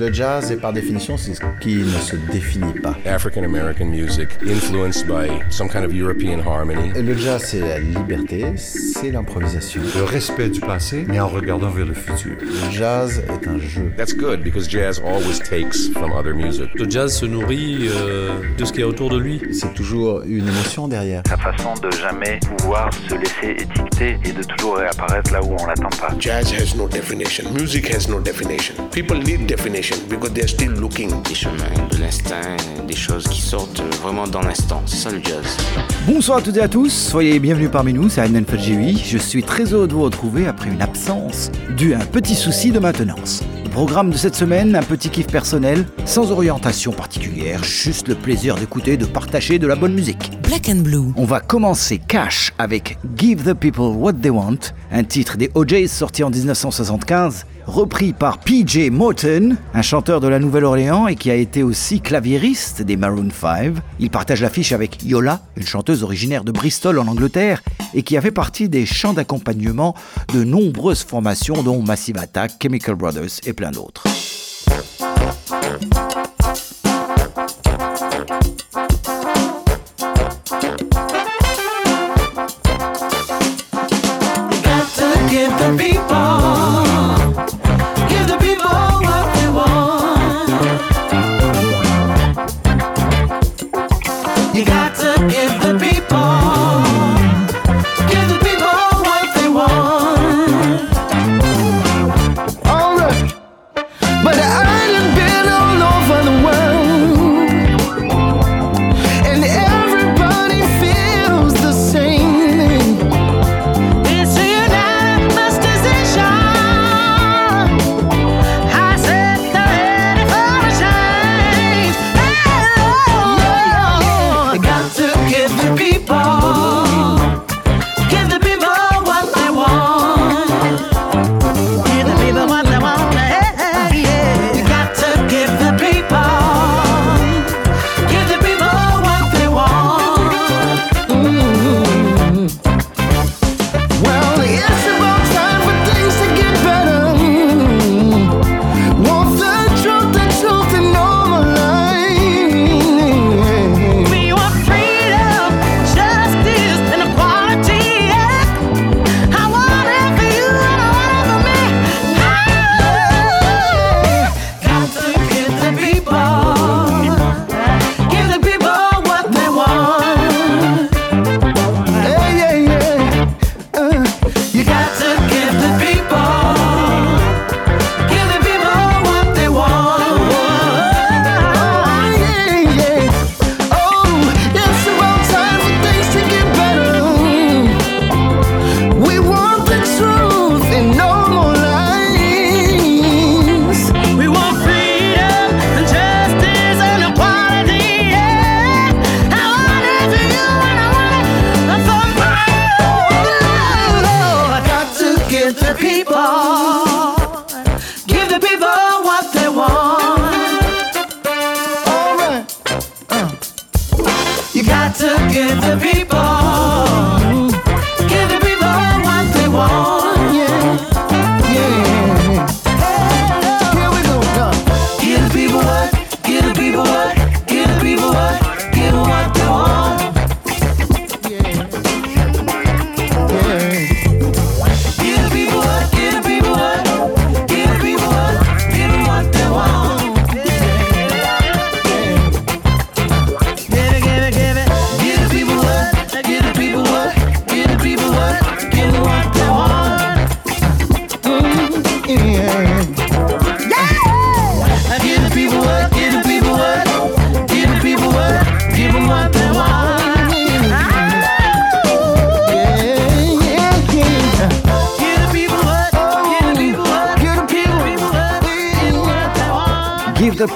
Le jazz, et par définition, c'est ce qui ne se définit pas. African American music influenced by some kind of European harmony. Le jazz, c'est la liberté, c'est l'improvisation, le respect du passé, mais en regardant vers le futur. Le jazz est un jeu. That's good because jazz always takes from other music. Le jazz se nourrit de ce qu'il y a autour de lui. C'est toujours une émotion derrière. Sa façon de jamais pouvoir se laisser étiqueter et de toujours réapparaître là où on l'attend pas. Jazz has no definition. Music has no definition. People need definition. Because they're still looking. Des chemins de l'instinct, des choses qui sortent vraiment dans l'instant. C'est ça le jazz. Bonsoir à toutes et à tous, soyez bienvenus parmi nous, c'est Adnan Fadji. Je suis très heureux de vous retrouver après une absence due à un petit souci de maintenance. Le programme de cette semaine, un petit kiff personnel, sans orientation particulière, juste le plaisir d'écouter, de partager de la bonne musique. Black and Blue. On va commencer cash avec Give the People What They Want, un titre des OJs sorti en 1975, repris par P.J. Morton, un chanteur de la Nouvelle-Orléans et qui a été aussi claviériste des Maroon 5. Il partage l'affiche avec Yola, une chanteuse originaire de Bristol en Angleterre et qui a fait partie des chants d'accompagnement de nombreuses formations dont Massive Attack, Chemical Brothers et plein d'autres.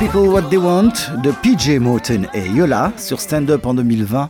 People What They Want de P.J. Morton et Yola sur Stand Up en 2020.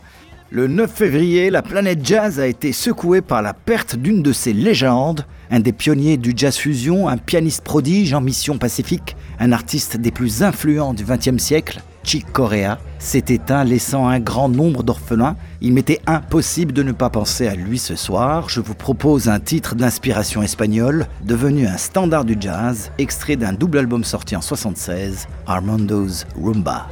Le 9 février, la planète jazz a été secouée par la perte d'une de ses légendes, un des pionniers du jazz fusion, un pianiste prodige en mission pacifique, un artiste des plus influents du XXe siècle, Chick Corea, s'est éteint laissant un grand nombre d'orphelins. Il m'était impossible de ne pas penser à lui ce soir. Je vous propose un titre d'inspiration espagnole, devenu un standard du jazz, extrait d'un double album sorti en 1976, Armando's Rumba.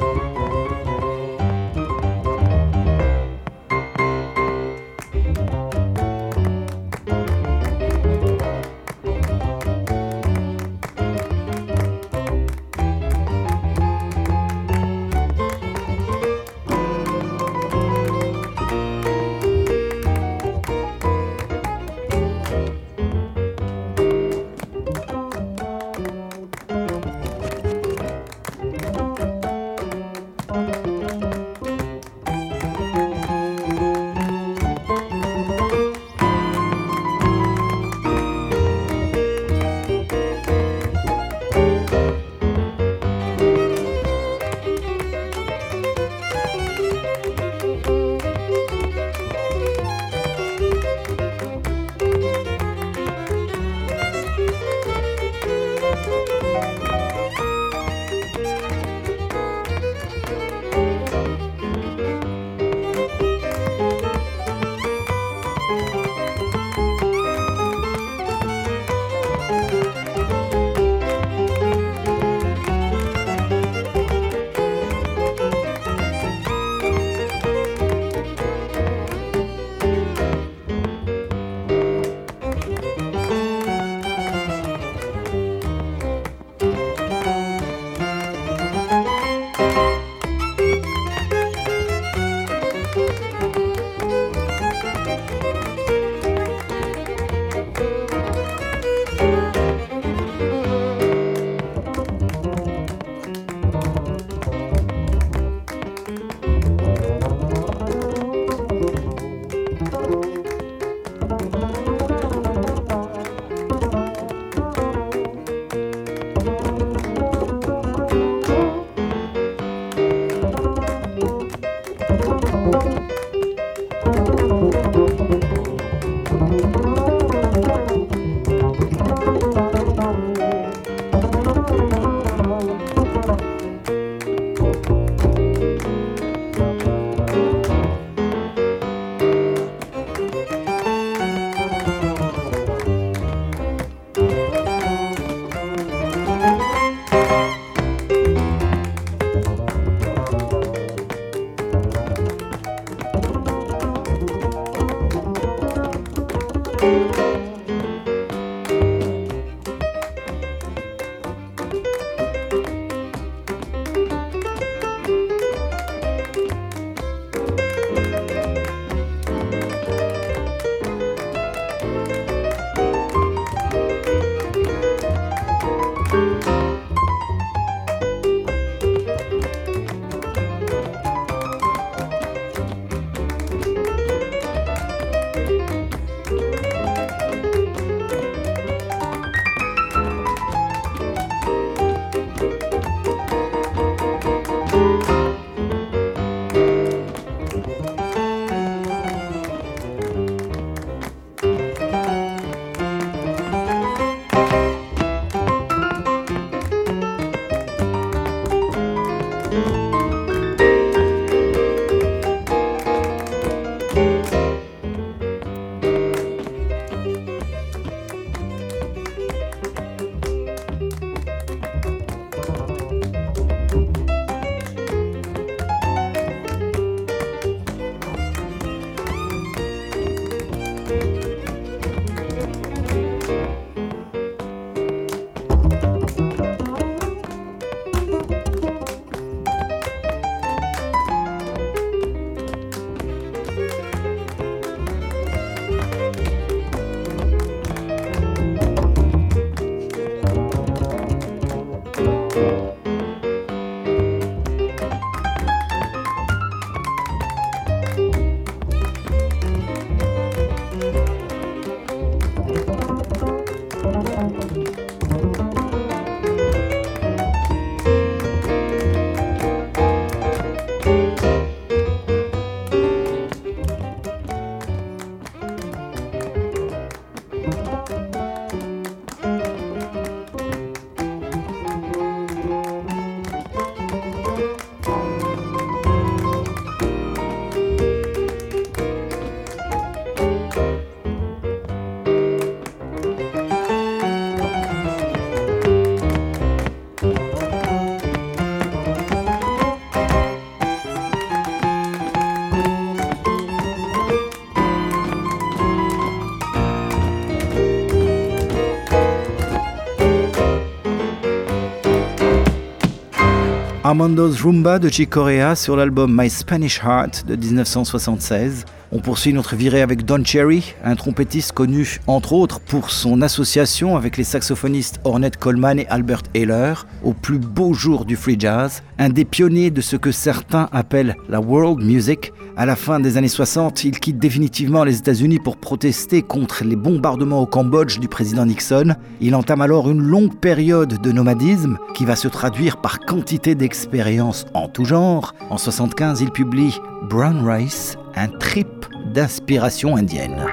Armando's Roomba de Chick Corea sur l'album My Spanish Heart de 1976. On poursuit notre virée avec Don Cherry, un trompettiste connu entre autres pour son association avec les saxophonistes Ornette Coleman et Albert Ayler au plus beau jour du free jazz, un des pionniers de ce que certains appellent la world music. À la fin des années 60, il quitte définitivement les États-Unis pour protester contre les bombardements au Cambodge du président Nixon. Il entame alors une longue période de nomadisme qui va se traduire par quantité d'expériences en tout genre. En 75, il publie Brown Rice, un trip d'inspiration indienne.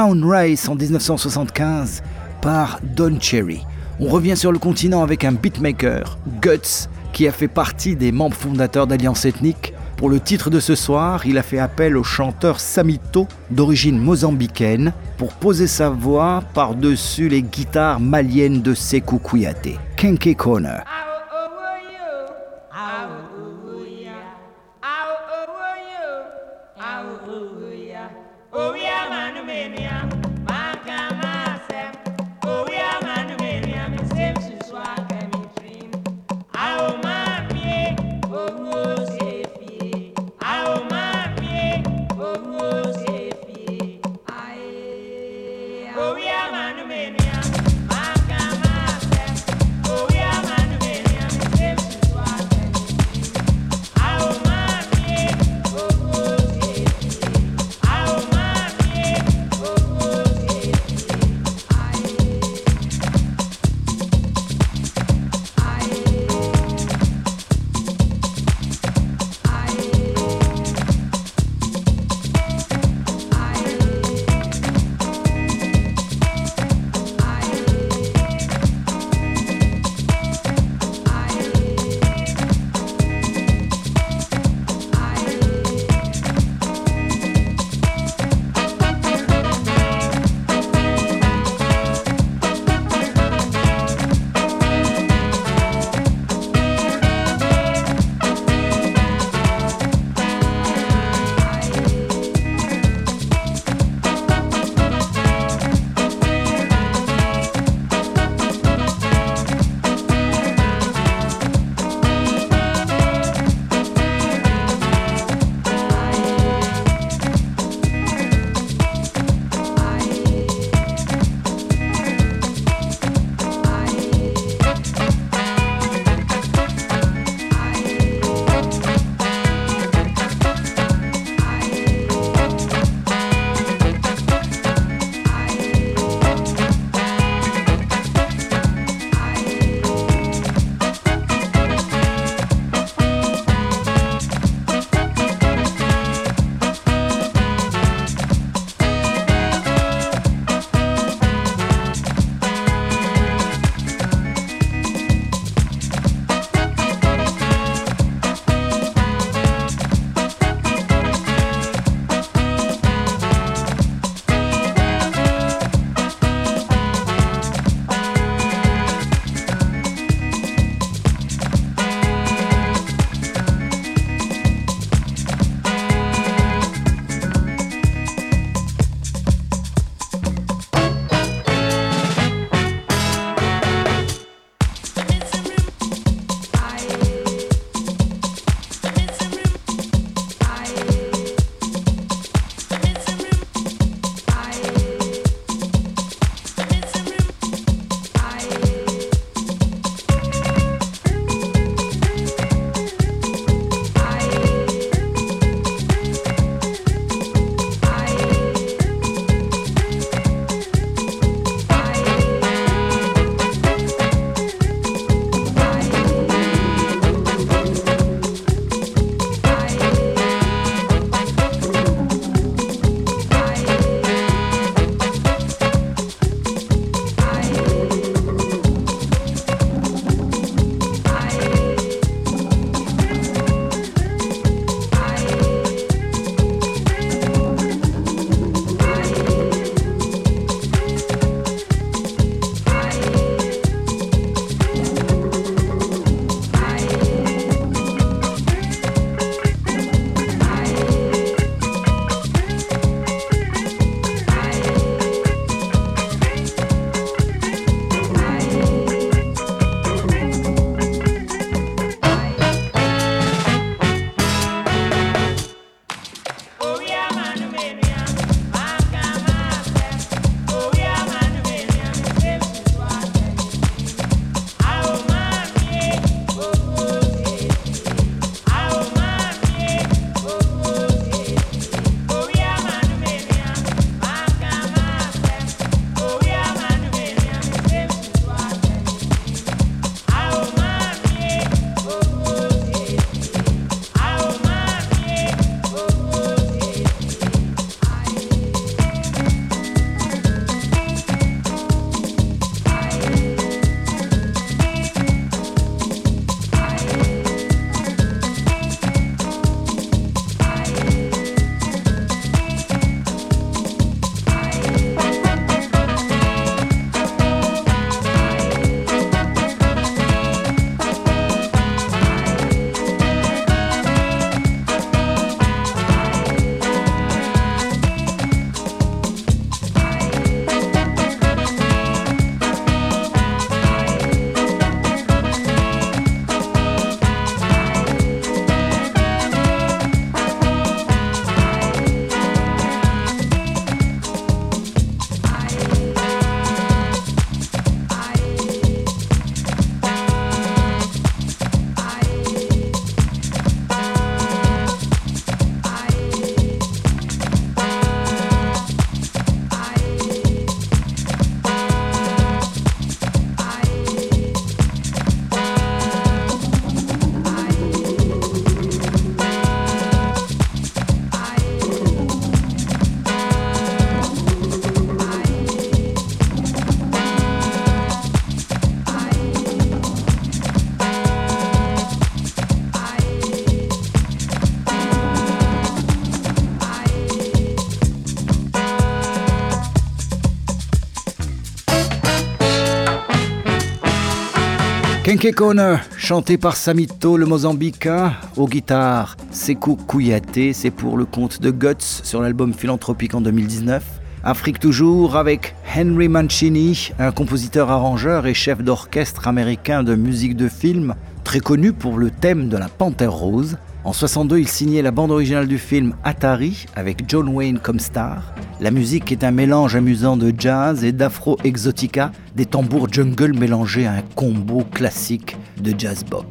Brown Rice en 1975 par Don Cherry. On revient sur le continent avec un beatmaker, Guts, qui a fait partie des membres fondateurs d'Alliance Ethnique. Pour le titre de ce soir, il a fait appel au chanteur Samito, d'origine mozambicaine, pour poser sa voix par-dessus les guitares maliennes de Sekou Kouyaté. Kenke Corner. Oh yeah, man, oh yeah, man, oh yeah, man, Kenke Kone, chanté par Samito le Mozambicain, aux guitares Sekou Kouyaté, c'est pour le compte de Guts sur l'album Philanthropique en 2019. Afrique toujours avec Henry Mancini, un compositeur arrangeur et chef d'orchestre américain de musique de film, très connu pour le thème de la Panthère Rose. En 1962, il signait la bande originale du film Atari avec John Wayne comme star. La musique est un mélange amusant de jazz et d'afro-exotica, des tambours jungle mélangés à un combo classique de jazz bop.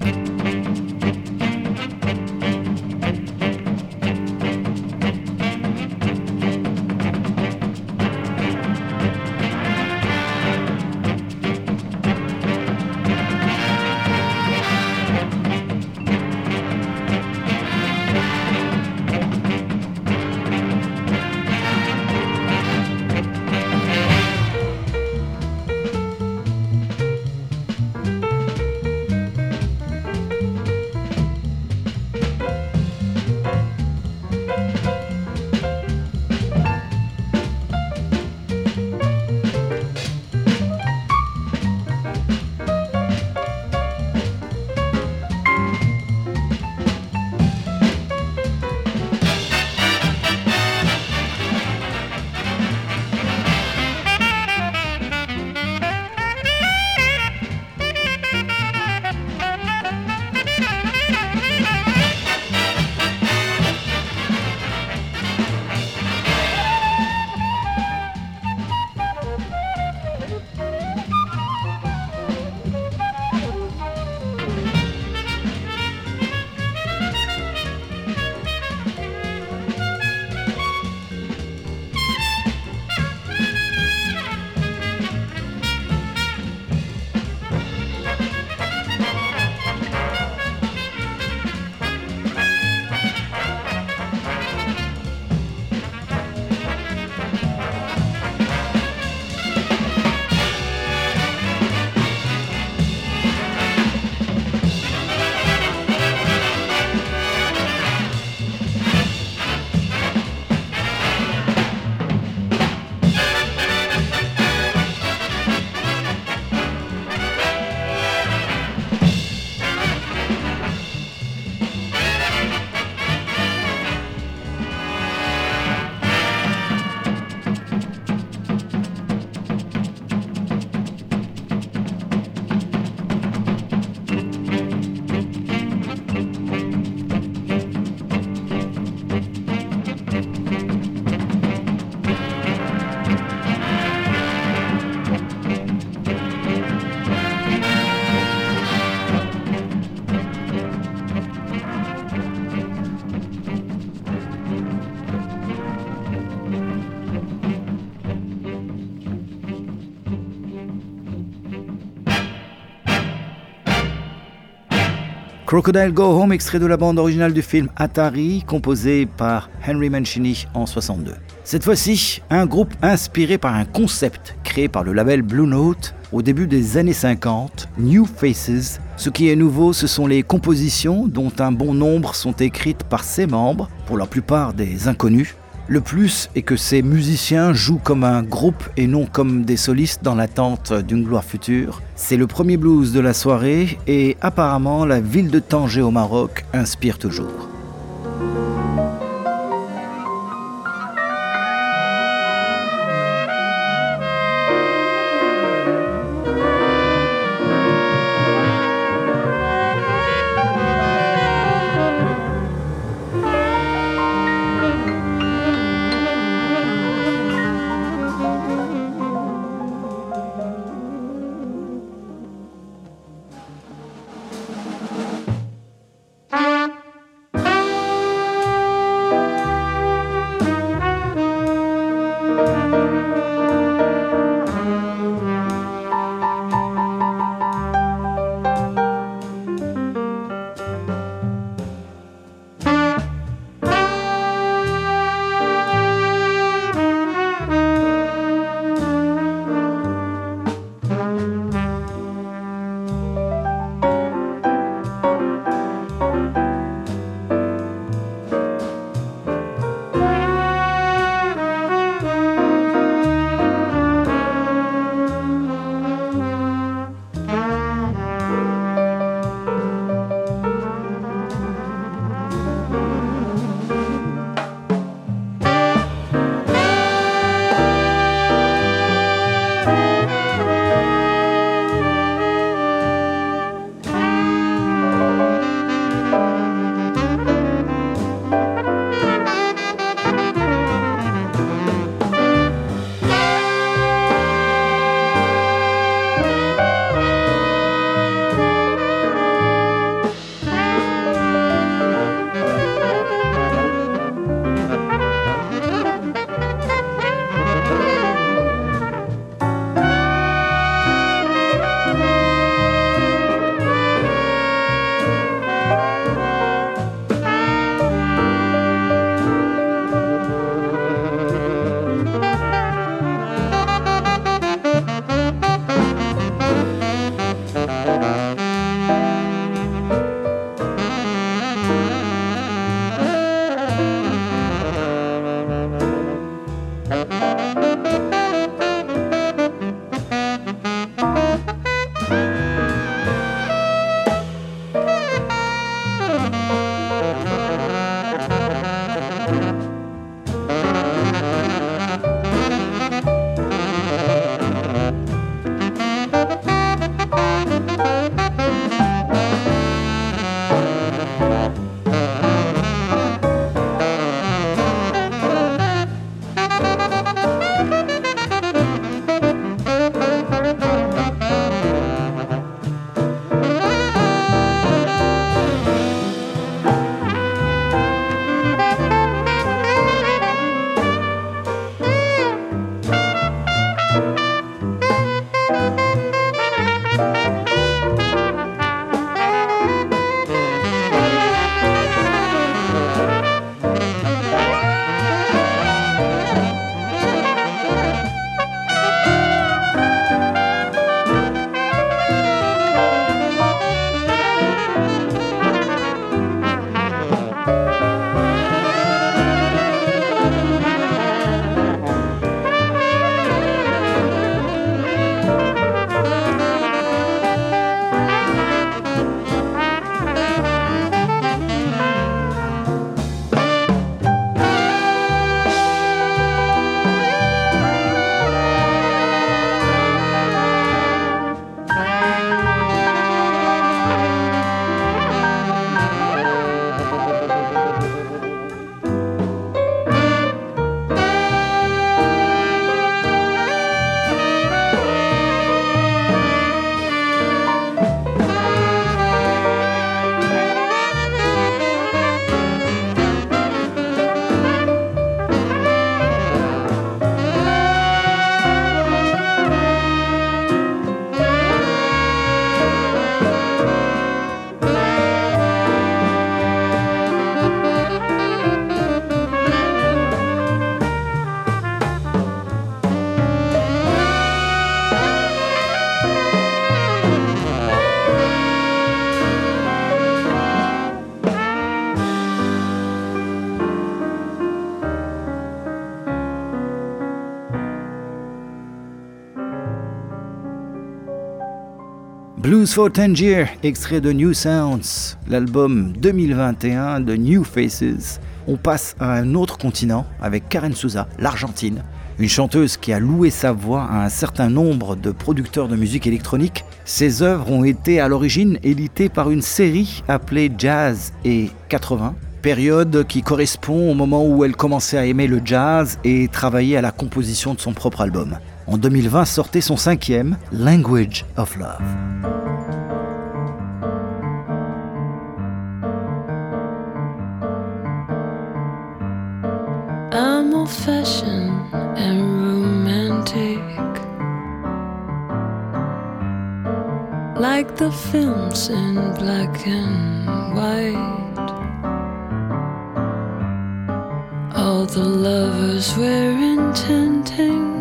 Crocodile Go Home, extrait de la bande originale du film Atari, composé par Henry Mancini en 1962. Cette fois-ci, un groupe inspiré par un concept créé par le label Blue Note au début des années 50, New Faces. Ce qui est nouveau, ce sont les compositions dont un bon nombre sont écrites par ses membres, pour la plupart des inconnus. Le plus est que ces musiciens jouent comme un groupe et non comme des solistes dans l'attente d'une gloire future. C'est le premier blues de la soirée et apparemment la ville de Tanger au Maroc inspire toujours. Blues for Tangier, extrait de New Sounds, l'album 2021 de New Faces. On passe à un autre continent avec Karen Souza, l'Argentine. Une chanteuse qui a loué sa voix à un certain nombre de producteurs de musique électronique. Ses œuvres ont été à l'origine éditées par une série appelée Jazz et 80, période qui correspond au moment où elle commençait à aimer le jazz et travailler à la composition de son propre album. En 2020 sortait son 5e, Language of Love. I'm old-fashioned and romantic, like the films in black and white. All the lovers we're intending.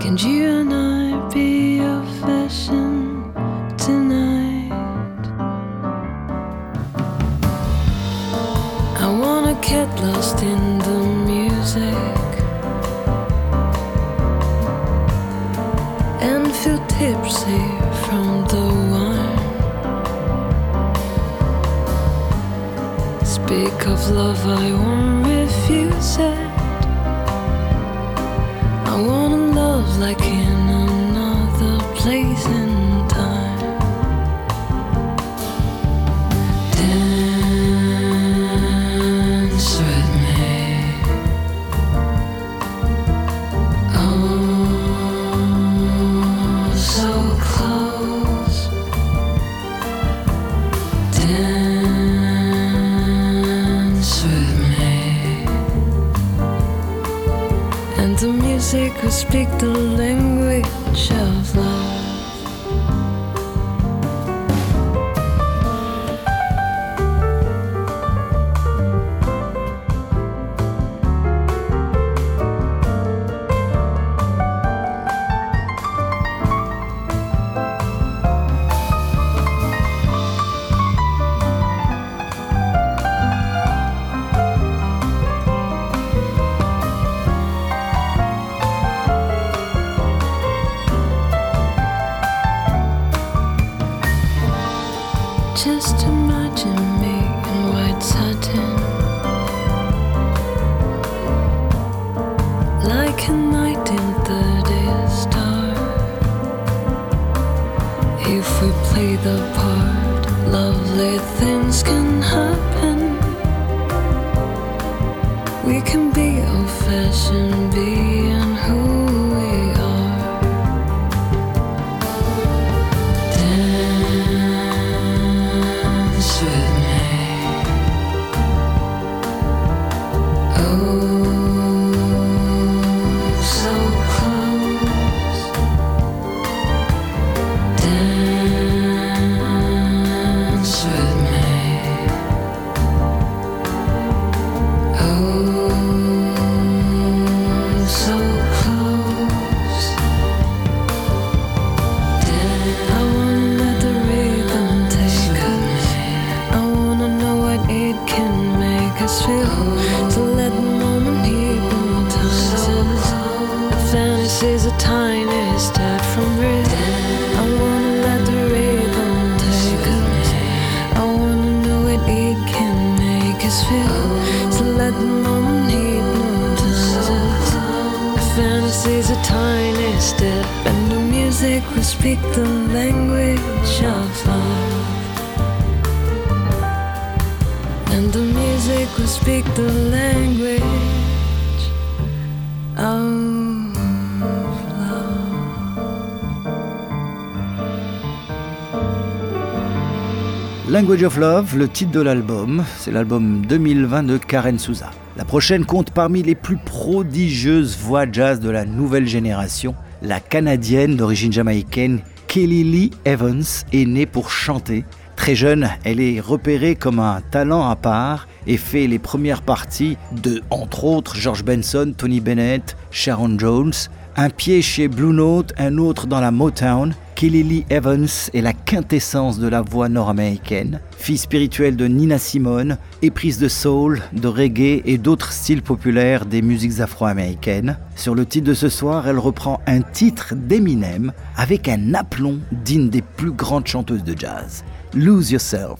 Can you and I be old-fashioned tonight? I wanna get lost in the music and feel tipsy from the wine. Speak of love, I won't refuse it. I wanna love like in another place and time. They could speak the language of love. Just imagine me in white satin, like a 1930s star. If we play the part, lovely things can happen. We can be old-fashioned, being who we are. Language of Love, le titre de l'album, c'est l'album 2020 de Karen Souza. La prochaine compte parmi les plus prodigieuses voix jazz de la nouvelle génération. La Canadienne d'origine jamaïcaine Kellylee Evans est née pour chanter. Très jeune, elle est repérée comme un talent à part et fait les premières parties de, entre autres, George Benson, Tony Bennett, Sharon Jones. Un pied chez Blue Note, un autre dans la Motown. Kellylee Evans est la quintessence de la voix nord-américaine, fille spirituelle de Nina Simone, éprise de soul, de reggae et d'autres styles populaires des musiques afro-américaines. Sur le titre de ce soir, elle reprend un titre d'Eminem avec un aplomb digne des plus grandes chanteuses de jazz, « Lose Yourself ».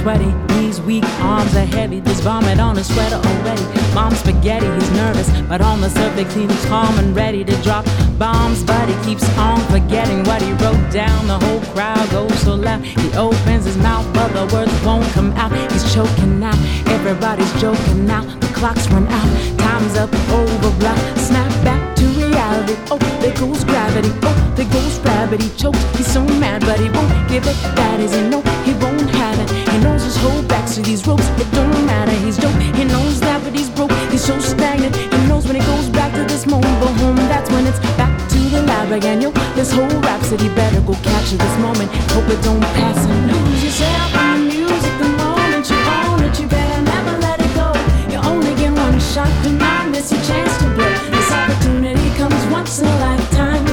Sweaty, knees weak, arms are heavy. There's vomit on his sweater already. Mom's spaghetti, he's nervous, but on the surface he looks calm and ready to drop bombs. But he keeps on forgetting what he wrote down. The whole crowd goes so loud. He opens his mouth, but the words won't come out. He's choking out. Everybody's joking now. The clock's run out. Time's up, over, block. Snap back to reality. Oh, there goes gravity. Oh, there goes gravity. He chokes. He's so mad, but he won't give it. That is, he know he won't have it. He knows his whole back to these ropes. It don't matter. He's dope. He knows that, but he's broke. He's so stagnant. He knows when he goes back to this mobile home, that's when it's back to the lab again. Yo, this whole rhapsody better go capture this moment. Hope it don't pass and lose yourself in music. The moment you own it, you better never let it go. You only get one shot. Do not miss your chance to blow. This opportunity comes once in a lifetime.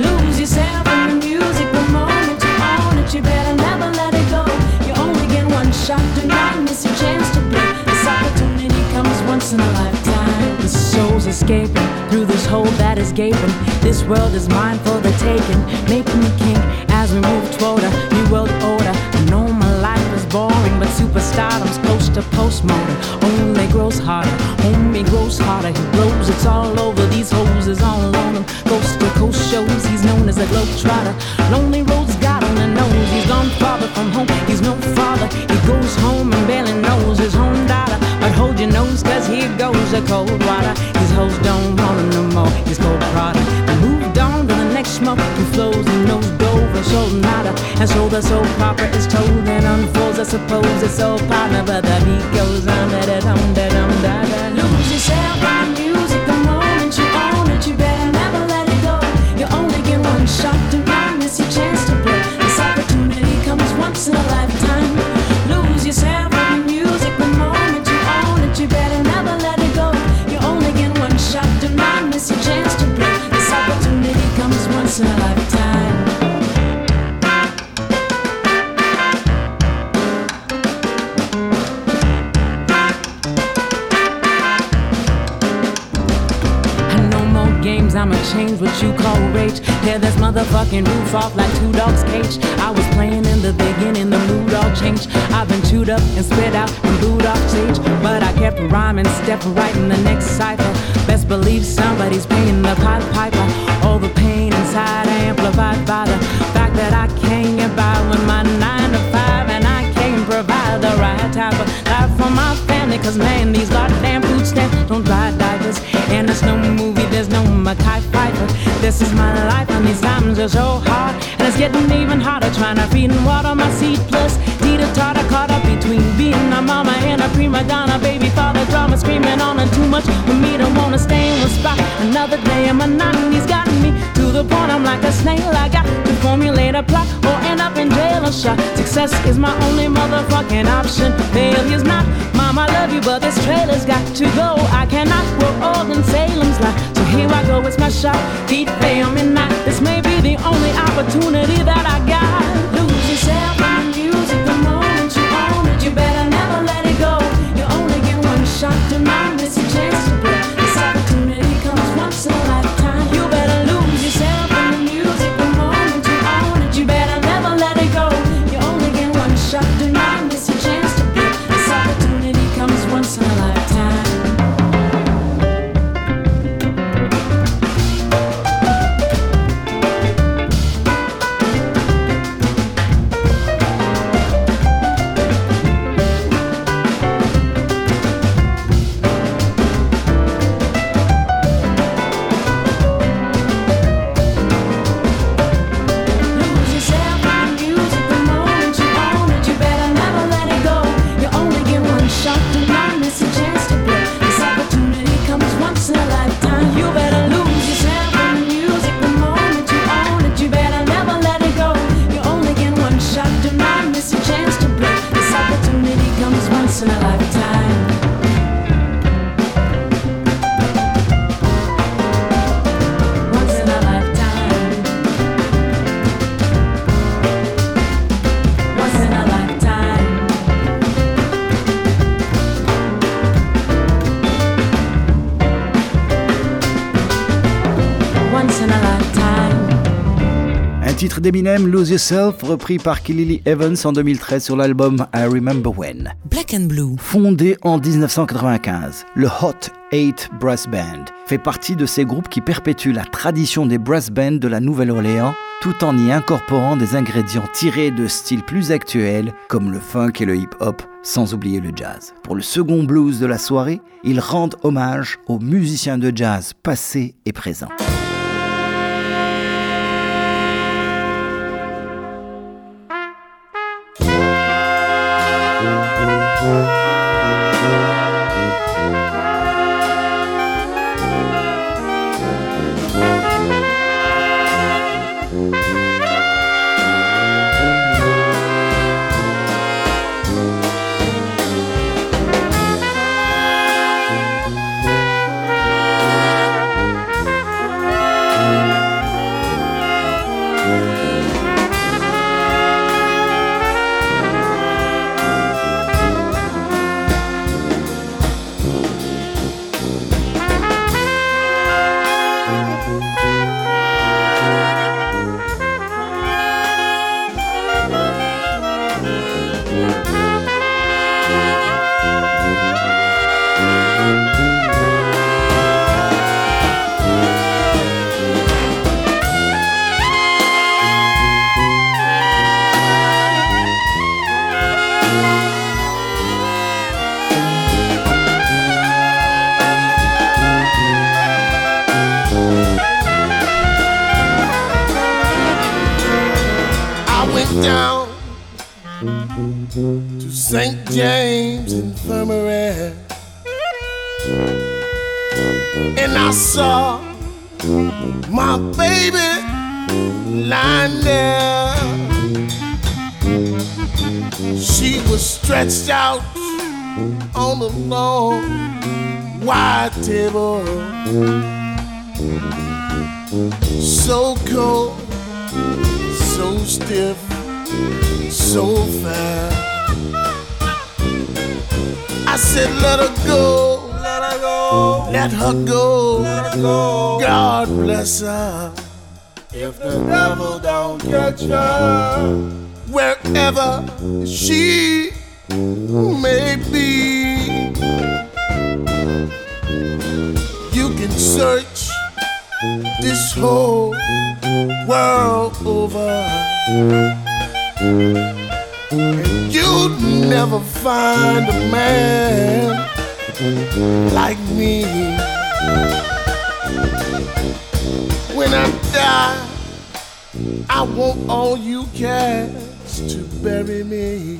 Lose yourself in the music. The moment you own it, you better never let it go. You only get one shot. Do not miss your chance to blow. This opportunity comes once in a lifetime. The soul's escaping through this hole that is gaping. This world is mine for the taking. Make me king as we move toward a new world order. I know my life is boring, but superstardom's close to postmodern. Only grows harder. Homie grows harder, he blows, it's all over, these hoes is all on him. Coast to coast shows, he's known as a globetrotter. Lonely roads got on the nose, he's gone farther from home, he's no father. He goes home and barely knows his own daughter. But hold your nose, cause here goes the cold water. These hoes don't want him no more, he's cold product. And moved on to the next smoke, he flows and knows Dover, shoulder nada. And shoulder so proper is told and unfolds, I suppose it's all partner. But the beat goes on, da-da-dum-da-dum-da-da. Lose yourself in music. The moment you own it, you better never let it go. You only get one shot. Do not miss your chance to blow. This opportunity comes once in a lifetime. Lose yourself in music. The moment you own it, you better never let it go. You only get one shot. Do not miss your chance to blow. This opportunity comes once in a lifetime. I'ma change what you call rage. Tear this motherfucking roof off like two dogs' cage. I was playing in the beginning, the mood all changed. I've been chewed up and spit out and booed off stage. But I kept rhyming, stepped right in the next cypher. Best believe somebody's paying the Pied Piper. All the pain inside amplified by the fact that I can't get by with my 9 to 5. And I can't provide the right type of life for my family. Cause man, these goddamn food stamps don't buy diapers. And it's no movie. There's no Mackay Piper. This is my life and these times are so hard. And it's getting even harder trying to feed and water my seed. Plus, Dita Tata caught up between being a mama and a prima donna. Baby father drama screaming on and too much for me to want to stay in one spot. Another day and monotony's gotten me to the point I'm like a snail. I got to formulate a plot or end up in jail or shot. Success is my only motherfucking option. Failure's not. Mom, I love you, but this trailer's got to go. I cannot. We're all in Salem's lot. So here I go, it's my shot. Deep fail me not. This may be the only opportunity that I got. Lose yourself in music. The moment you own it, you better never let it go. You only get one shot. Do not miss your chance to play. This opportunity comes once in a lifetime. You better lose yourself in music. The moment you own it, you better never let it go. You only get one shot. Do not miss your chance to play. This opportunity comes once in a lifetime. titre d'Eminem, Lose Yourself, repris par Kellylee Evans en 2013 sur l'album I Remember When. Black and Blue, fondé en 1995, le Hot 8 Brass Band fait partie de ces groupes qui perpétuent la tradition des brass bands de la Nouvelle-Orléans, tout en y incorporant des ingrédients tirés de styles plus actuels comme le funk et le hip-hop, sans oublier le jazz. Pour le second blues de la soirée, ils rendent hommage aux musiciens de jazz passés et présents. St. James Infirmary, and I saw my baby lying there. She was stretched out on the long, wide table, so cold, so stiff, so fair. I said, let her go, let her go, let her go, let her go. God bless her. If the devil don't catch her, wherever she may be, you can search this whole world over, and you'd never find a man like me. When I die, I want all you cats to bury me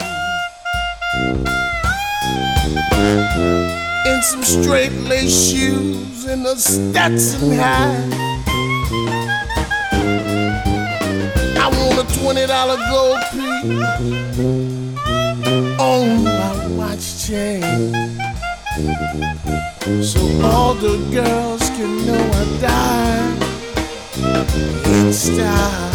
in some straight lace shoes and a Stetson hat. I want a $20 gold piece on my watch chain, so all the girls can know I died in style.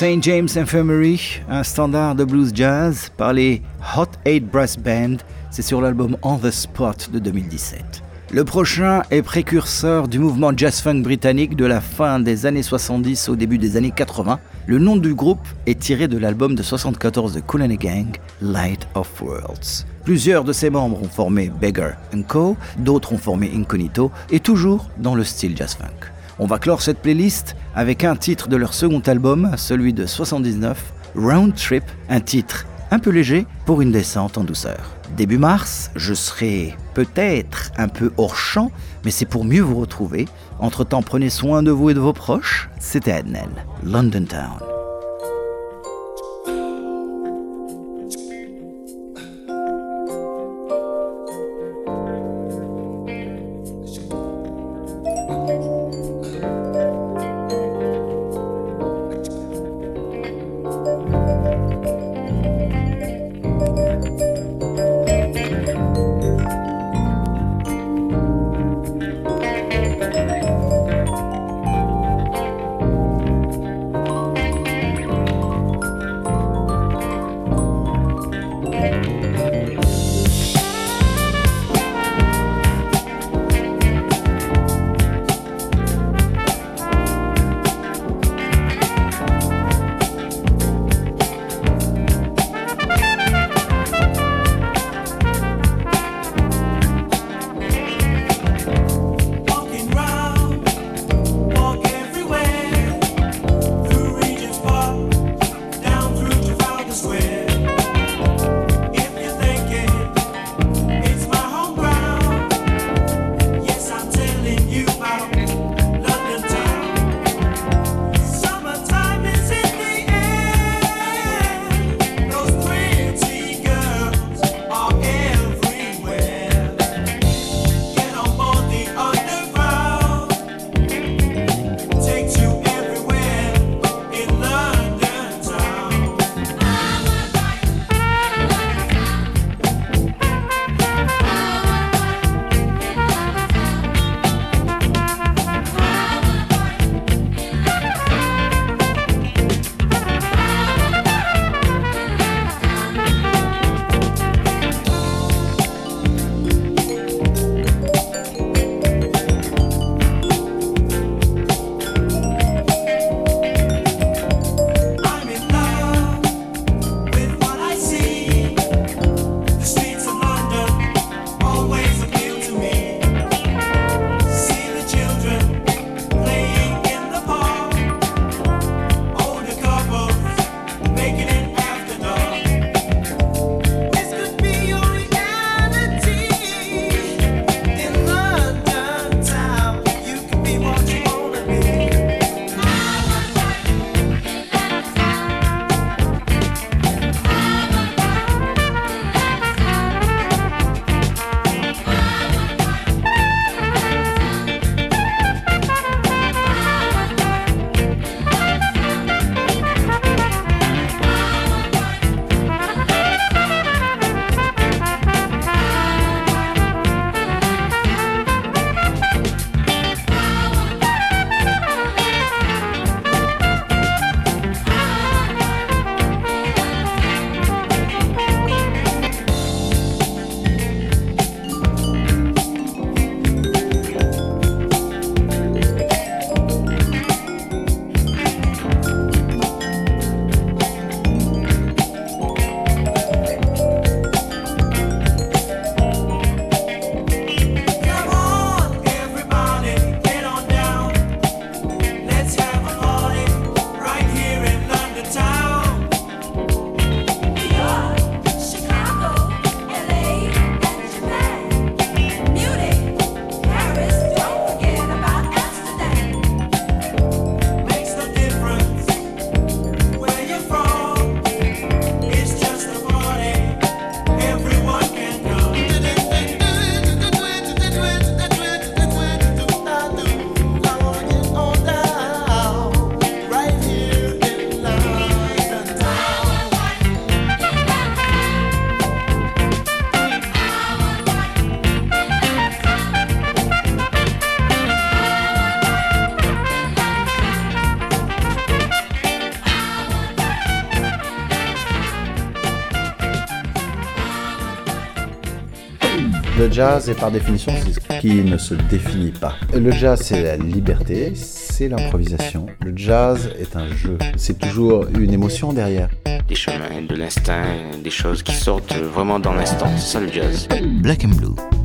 St. James Infirmary, un standard de blues jazz par les Hot 8 Brass Band, c'est sur l'album On The Spot de 2017. Le prochain est précurseur du mouvement jazz-funk britannique de la fin des années 70 au début des années 80. Le nom du groupe est tiré de l'album de 74 de Kool & the Gang, Light of Worlds. Plusieurs de ses membres ont formé Beggar & Co, d'autres ont formé Incognito, et toujours dans le style jazz-funk. On va clore cette playlist avec un titre de leur second album, celui de 79, Round Trip, un titre un peu léger pour une descente en douceur. Début mars, je serai peut-être un peu hors champ, mais c'est pour mieux vous retrouver. Entre-temps, prenez soin de vous et de vos proches. C'était Adnan, London Town. Le jazz est par définition c'est ce qui ne se définit pas. Le jazz c'est la liberté, c'est l'improvisation. Le jazz est un jeu, c'est toujours une émotion derrière. Des chemins de l'instinct, des choses qui sortent vraiment dans l'instant, c'est ça le jazz. Black and Blue.